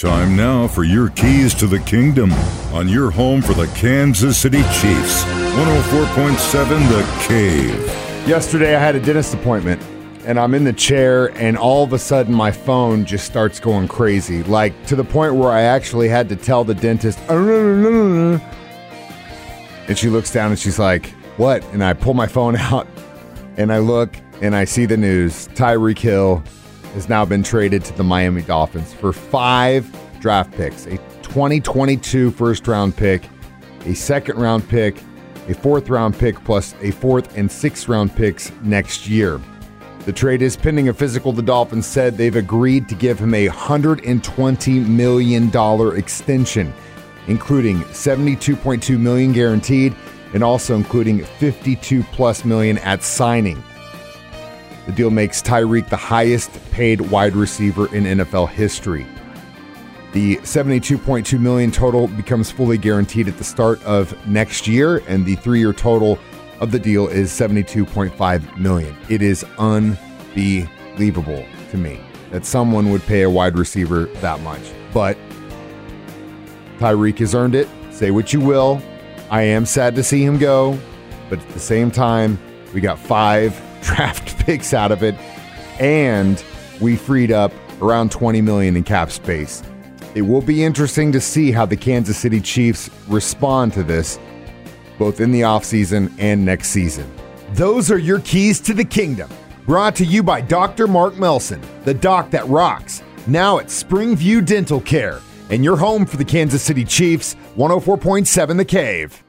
Time now for your keys to the kingdom on your home for the Kansas City Chiefs. 104.7 The Cave. Yesterday I had a dentist appointment and I'm in the chair and all of a sudden my phone just starts going crazy. Like to the point where I actually had to tell the dentist. And she looks down and she's like, what? And I pull my phone out and I look and I see the news. Tyreek Hill has now been traded to the Miami Dolphins for 5 draft picks, a 2022 first-round pick, a second-round pick, a fourth-round pick, plus a fourth- and sixth-round picks next year. The trade is pending a physical. The Dolphins said they've agreed to give him a $120 million extension, including $72.2 million guaranteed and also including $52-plus million at signing. The deal makes Tyreek the highest-paid wide receiver in NFL history. The $72.2 million total becomes fully guaranteed at the start of next year, and the three-year total of the deal is $72.5 million. It is unbelievable to me that someone would pay a wide receiver that much. But Tyreek has earned it. Say what you will. I am sad to see him go, but at the same time, we got 5 draft picks out of it, and we freed up around $20 million in cap space. It will be interesting to see how the Kansas City Chiefs respond to this, both in the offseason and next season. Those are your keys to the kingdom, brought to you by Dr. Mark Melson, the doc that rocks, now at Springview Dental Care, and your home for the Kansas City Chiefs, 104.7 The Cave.